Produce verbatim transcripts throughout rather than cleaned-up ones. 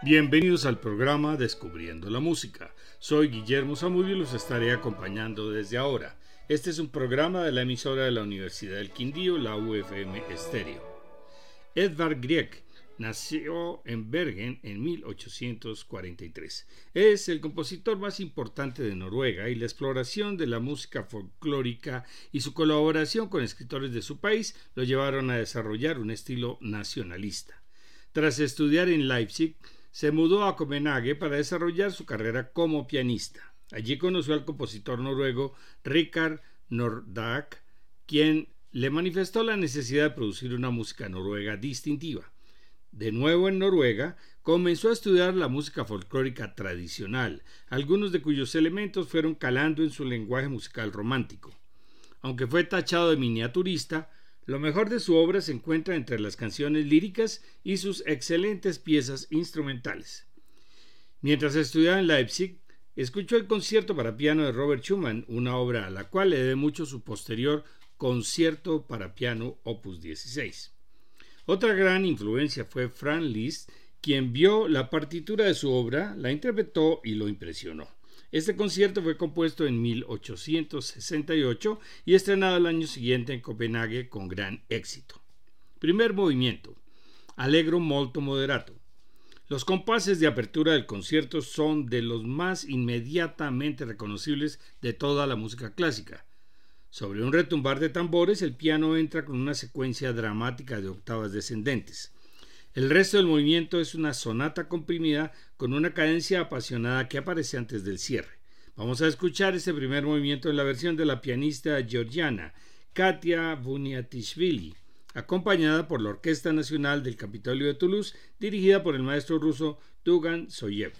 Bienvenidos al programa Descubriendo la Música. Soy Guillermo Zamudio y los estaré acompañando desde ahora. Este es un programa de la emisora de la Universidad del Quindío, la U F M Estéreo. Edvard Grieg nació en Bergen en mil ochocientos cuarenta y tres. Es el compositor más importante de Noruega y la exploración de la música folclórica y su colaboración con escritores de su país lo llevaron a desarrollar un estilo nacionalista. Tras estudiar en Leipzig, se mudó a Copenhague para desarrollar su carrera como pianista. Allí conoció al compositor noruego Rikard Nordraak, quien le manifestó la necesidad de producir una música noruega distintiva. De nuevo en Noruega, comenzó a estudiar la música folclórica tradicional, algunos de cuyos elementos fueron calando en su lenguaje musical romántico. Aunque fue tachado de miniaturista, lo mejor de su obra se encuentra entre las canciones líricas y sus excelentes piezas instrumentales. Mientras estudiaba en Leipzig, escuchó el concierto para piano de Robert Schumann, una obra a la cual le debe mucho su posterior concierto para piano opus dieciséis. Otra gran influencia fue Franz Liszt, quien vio la partitura de su obra, la interpretó y lo impresionó. Este concierto fue compuesto en mil ochocientos sesenta y ocho y estrenado al año siguiente en Copenhague con gran éxito. Primer movimiento: Allegro molto moderato. Los compases de apertura del concierto son de los más inmediatamente reconocibles de toda la música clásica. Sobre un retumbar de tambores, el piano entra con una secuencia dramática de octavas descendentes. El resto del movimiento es una sonata comprimida con una cadencia apasionada que aparece antes del cierre. Vamos a escuchar este primer movimiento en la versión de la pianista georgiana Katia Buniatishvili, acompañada por la Orquesta Nacional del Capitolio de Toulouse, dirigida por el maestro ruso Dugan Soyev.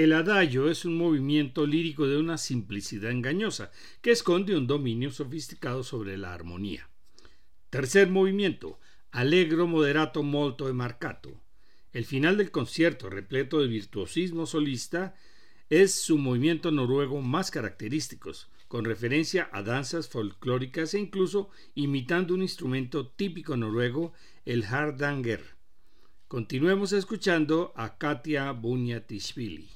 El adagio es un movimiento lírico de una simplicidad engañosa que esconde un dominio sofisticado sobre la armonía. Tercer movimiento, allegro moderato molto e marcato. El final del concierto, repleto de virtuosismo solista, es su movimiento noruego más característico, con referencia a danzas folclóricas e incluso imitando un instrumento típico noruego, el hardanger. Continuemos escuchando a Katia Buniatishvili.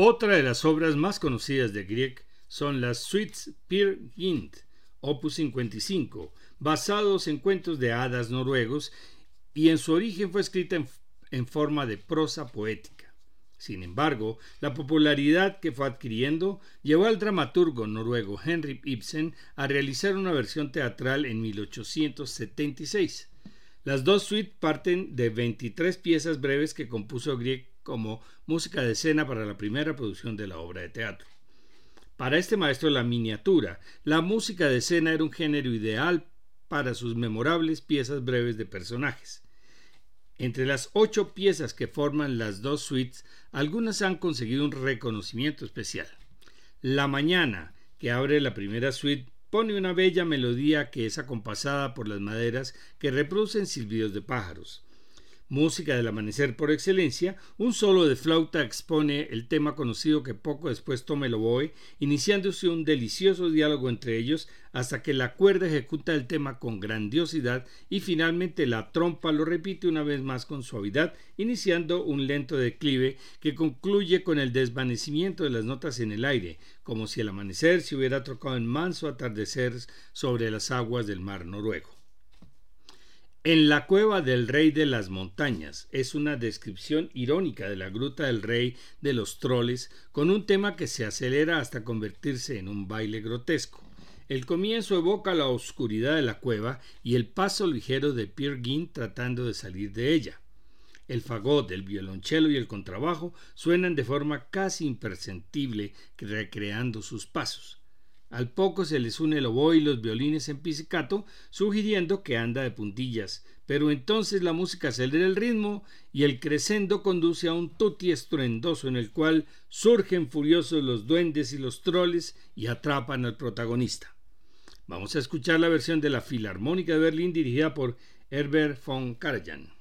Otra de las obras más conocidas de Grieg son las Suites Peer Gynt, opus cincuenta y cinco, basados en cuentos de hadas noruegos, y en su origen fue escrita en, en forma de prosa poética. Sin embargo, la popularidad que fue adquiriendo llevó al dramaturgo noruego Henrik Ibsen a realizar una versión teatral en mil ochocientos setenta y seis. Las dos suites parten de veintitrés piezas breves que compuso Grieg como música de escena para la primera producción de la obra de teatro. Para este maestro de la miniatura, la música de escena era un género ideal para sus memorables piezas breves de personajes. Entre las ocho piezas que forman las dos suites, algunas han conseguido un reconocimiento especial. La mañana, que abre la primera suite, pone una bella melodía que es acompasada por las maderas que reproducen silbidos de pájaros. Música del amanecer por excelencia, un solo de flauta expone el tema conocido que poco después toma el oboe, iniciándose un delicioso diálogo entre ellos hasta que la cuerda ejecuta el tema con grandiosidad y finalmente la trompa lo repite una vez más con suavidad, iniciando un lento declive que concluye con el desvanecimiento de las notas en el aire, como si el amanecer se hubiera trocado en manso atardecer sobre las aguas del mar noruego. En la cueva del rey de las montañas es una descripción irónica de la gruta del rey de los troles con un tema que se acelera hasta convertirse en un baile grotesco. El comienzo evoca la oscuridad de la cueva y el paso ligero de Peer Gynt tratando de salir de ella. El fagot, el violonchelo y el contrabajo suenan de forma casi imperceptible recreando sus pasos. Al poco se les une el oboe y los violines en pizzicato, sugiriendo que anda de puntillas, pero entonces la música acelera el ritmo y el crescendo conduce a un tutti estruendoso en el cual surgen furiosos los duendes y los troles y atrapan al protagonista. Vamos a escuchar la versión de la Filarmónica de Berlín dirigida por Herbert von Karajan.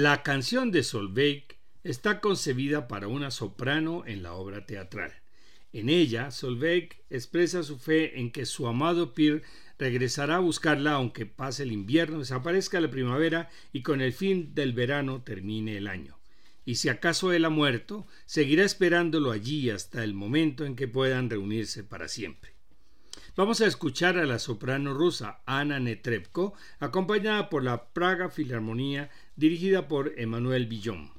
La canción de Solveig está concebida para una soprano en la obra teatral. En ella, Solveig expresa su fe en que su amado Peer regresará a buscarla aunque pase el invierno, desaparezca la primavera y con el fin del verano termine el año. Y si acaso él ha muerto, seguirá esperándolo allí hasta el momento en que puedan reunirse para siempre. Vamos a escuchar a la soprano rusa Anna Netrebko, acompañada por la Praga Filarmonía, dirigida por Emmanuel Villón.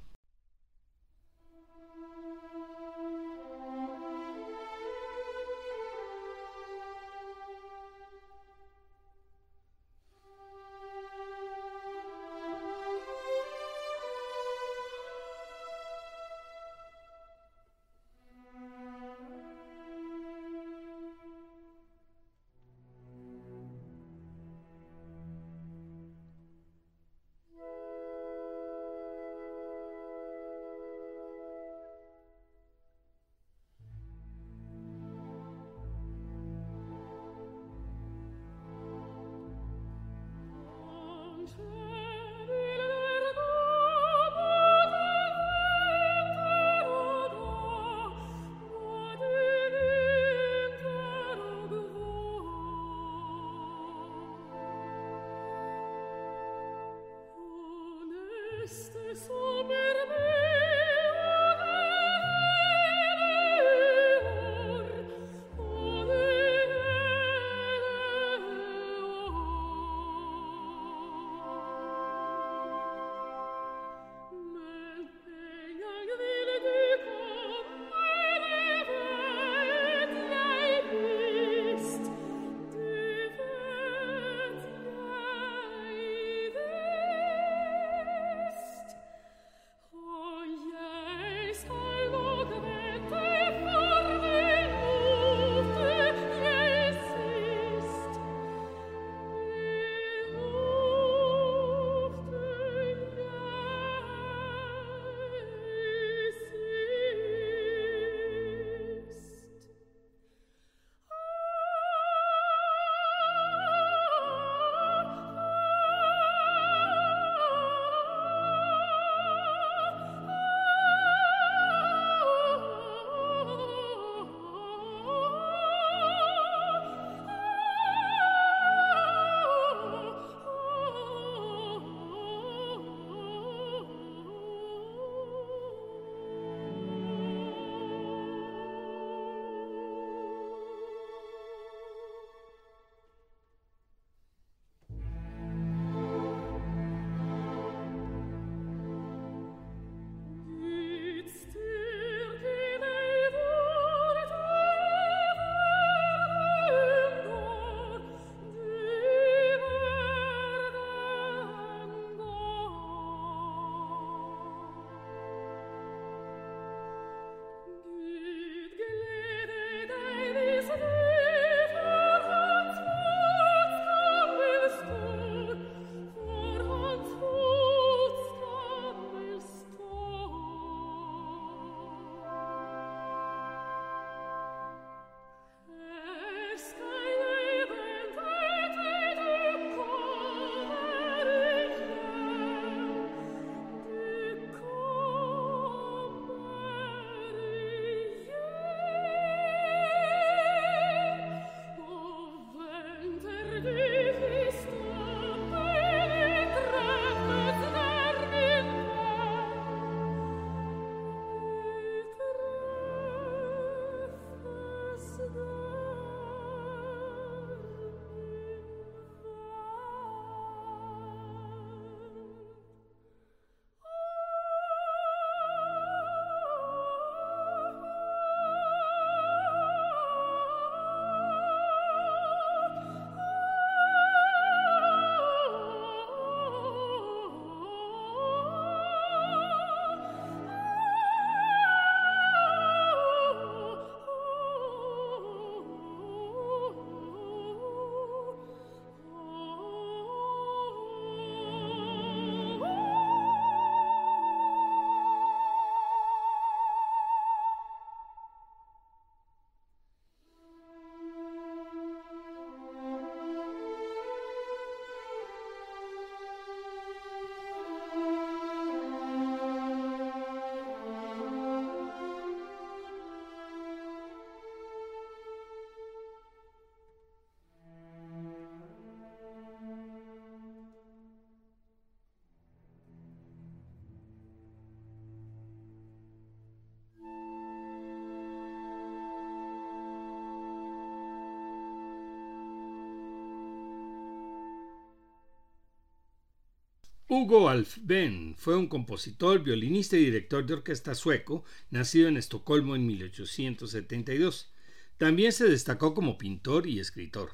Hugo Alfvén fue un compositor, violinista y director de orquesta sueco, nacido en Estocolmo en mil ochocientos setenta y dos. También se destacó como pintor y escritor.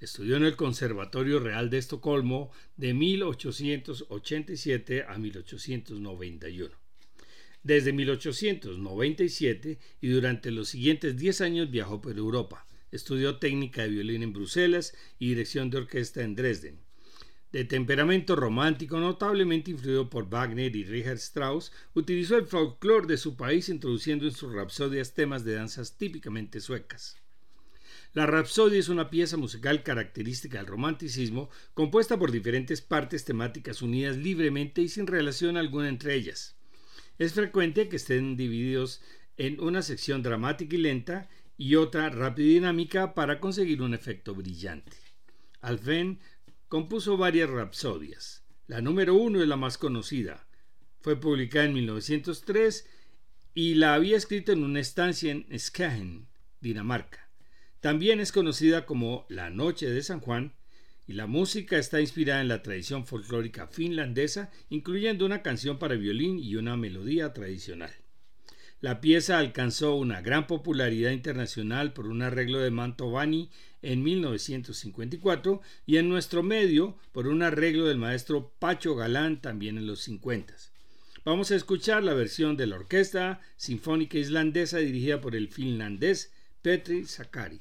Estudió en el Conservatorio Real de Estocolmo de mil ochocientos ochenta y siete a mil ochocientos noventa y uno. Desde mil ochocientos noventa y siete y durante los siguientes diez años viajó por Europa. Estudió técnica de violín en Bruselas y dirección de orquesta en Dresden. De temperamento romántico, notablemente influido por Wagner y Richard Strauss, utilizó el folclore de su país introduciendo en sus rapsodias temas de danzas típicamente suecas. La rapsodia es una pieza musical característica del romanticismo, compuesta por diferentes partes temáticas unidas libremente y sin relación alguna entre ellas. Es frecuente que estén divididos en una sección dramática y lenta y otra rápida y dinámica para conseguir un efecto brillante. Alfvén compuso varias rapsodias. La número uno es la más conocida. Fue publicada en mil novecientos tres y la había escrito en una estancia en Skagen, Dinamarca. También es conocida como La Noche de San Juan, y la música está inspirada en la tradición folclórica finlandesa, incluyendo una canción para violín y una melodía tradicional. La pieza alcanzó una gran popularidad internacional por un arreglo de Mantovani en mil novecientos cincuenta y cuatro y en nuestro medio por un arreglo del maestro Pacho Galán también en los cincuenta. Vamos a escuchar la versión de la Orquesta Sinfónica Islandesa dirigida por el finlandés Petri Sakkari.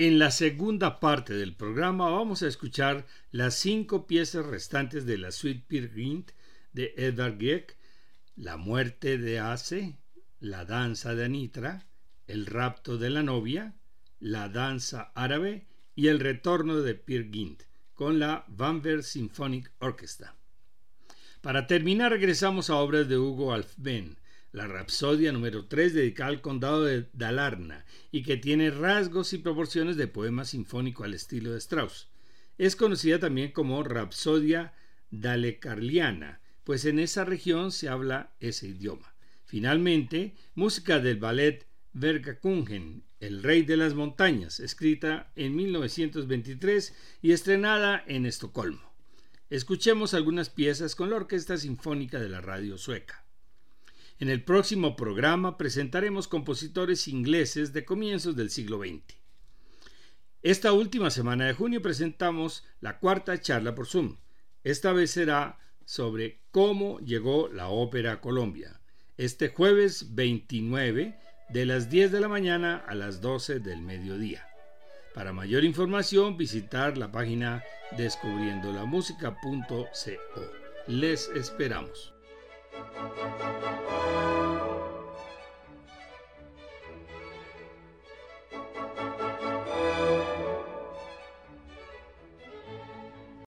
En la segunda parte del programa vamos a escuchar las cinco piezas restantes de la suite Peer Gynt de Edvard Grieg: La muerte de Ase, La danza de Anitra, El rapto de la novia, La danza árabe y El retorno de Peer Gynt con la Bamberg Symphonic Orchestra. Para terminar, regresamos a obras de Hugo Alfvén, la Rapsodia número tres, dedicada al condado de Dalarna y que tiene rasgos y proporciones de poema sinfónico al estilo de Strauss. Es conocida también como Rapsodia dalecarliana, pues en esa región se habla ese idioma. Finalmente, música del ballet Bergakungen, El Rey de las Montañas, escrita en mil novecientos veintitrés y estrenada en Estocolmo. Escuchemos algunas piezas con la Orquesta Sinfónica de la Radio Sueca. En el próximo programa presentaremos compositores ingleses de comienzos del siglo veinte. Esta última semana de junio presentamos la cuarta charla por Zoom. Esta vez será sobre cómo llegó la ópera a Colombia. Este jueves veintinueve, de las diez de la mañana a las doce del mediodía. Para mayor información, visitar la página descubriendo la música punto co. Les esperamos.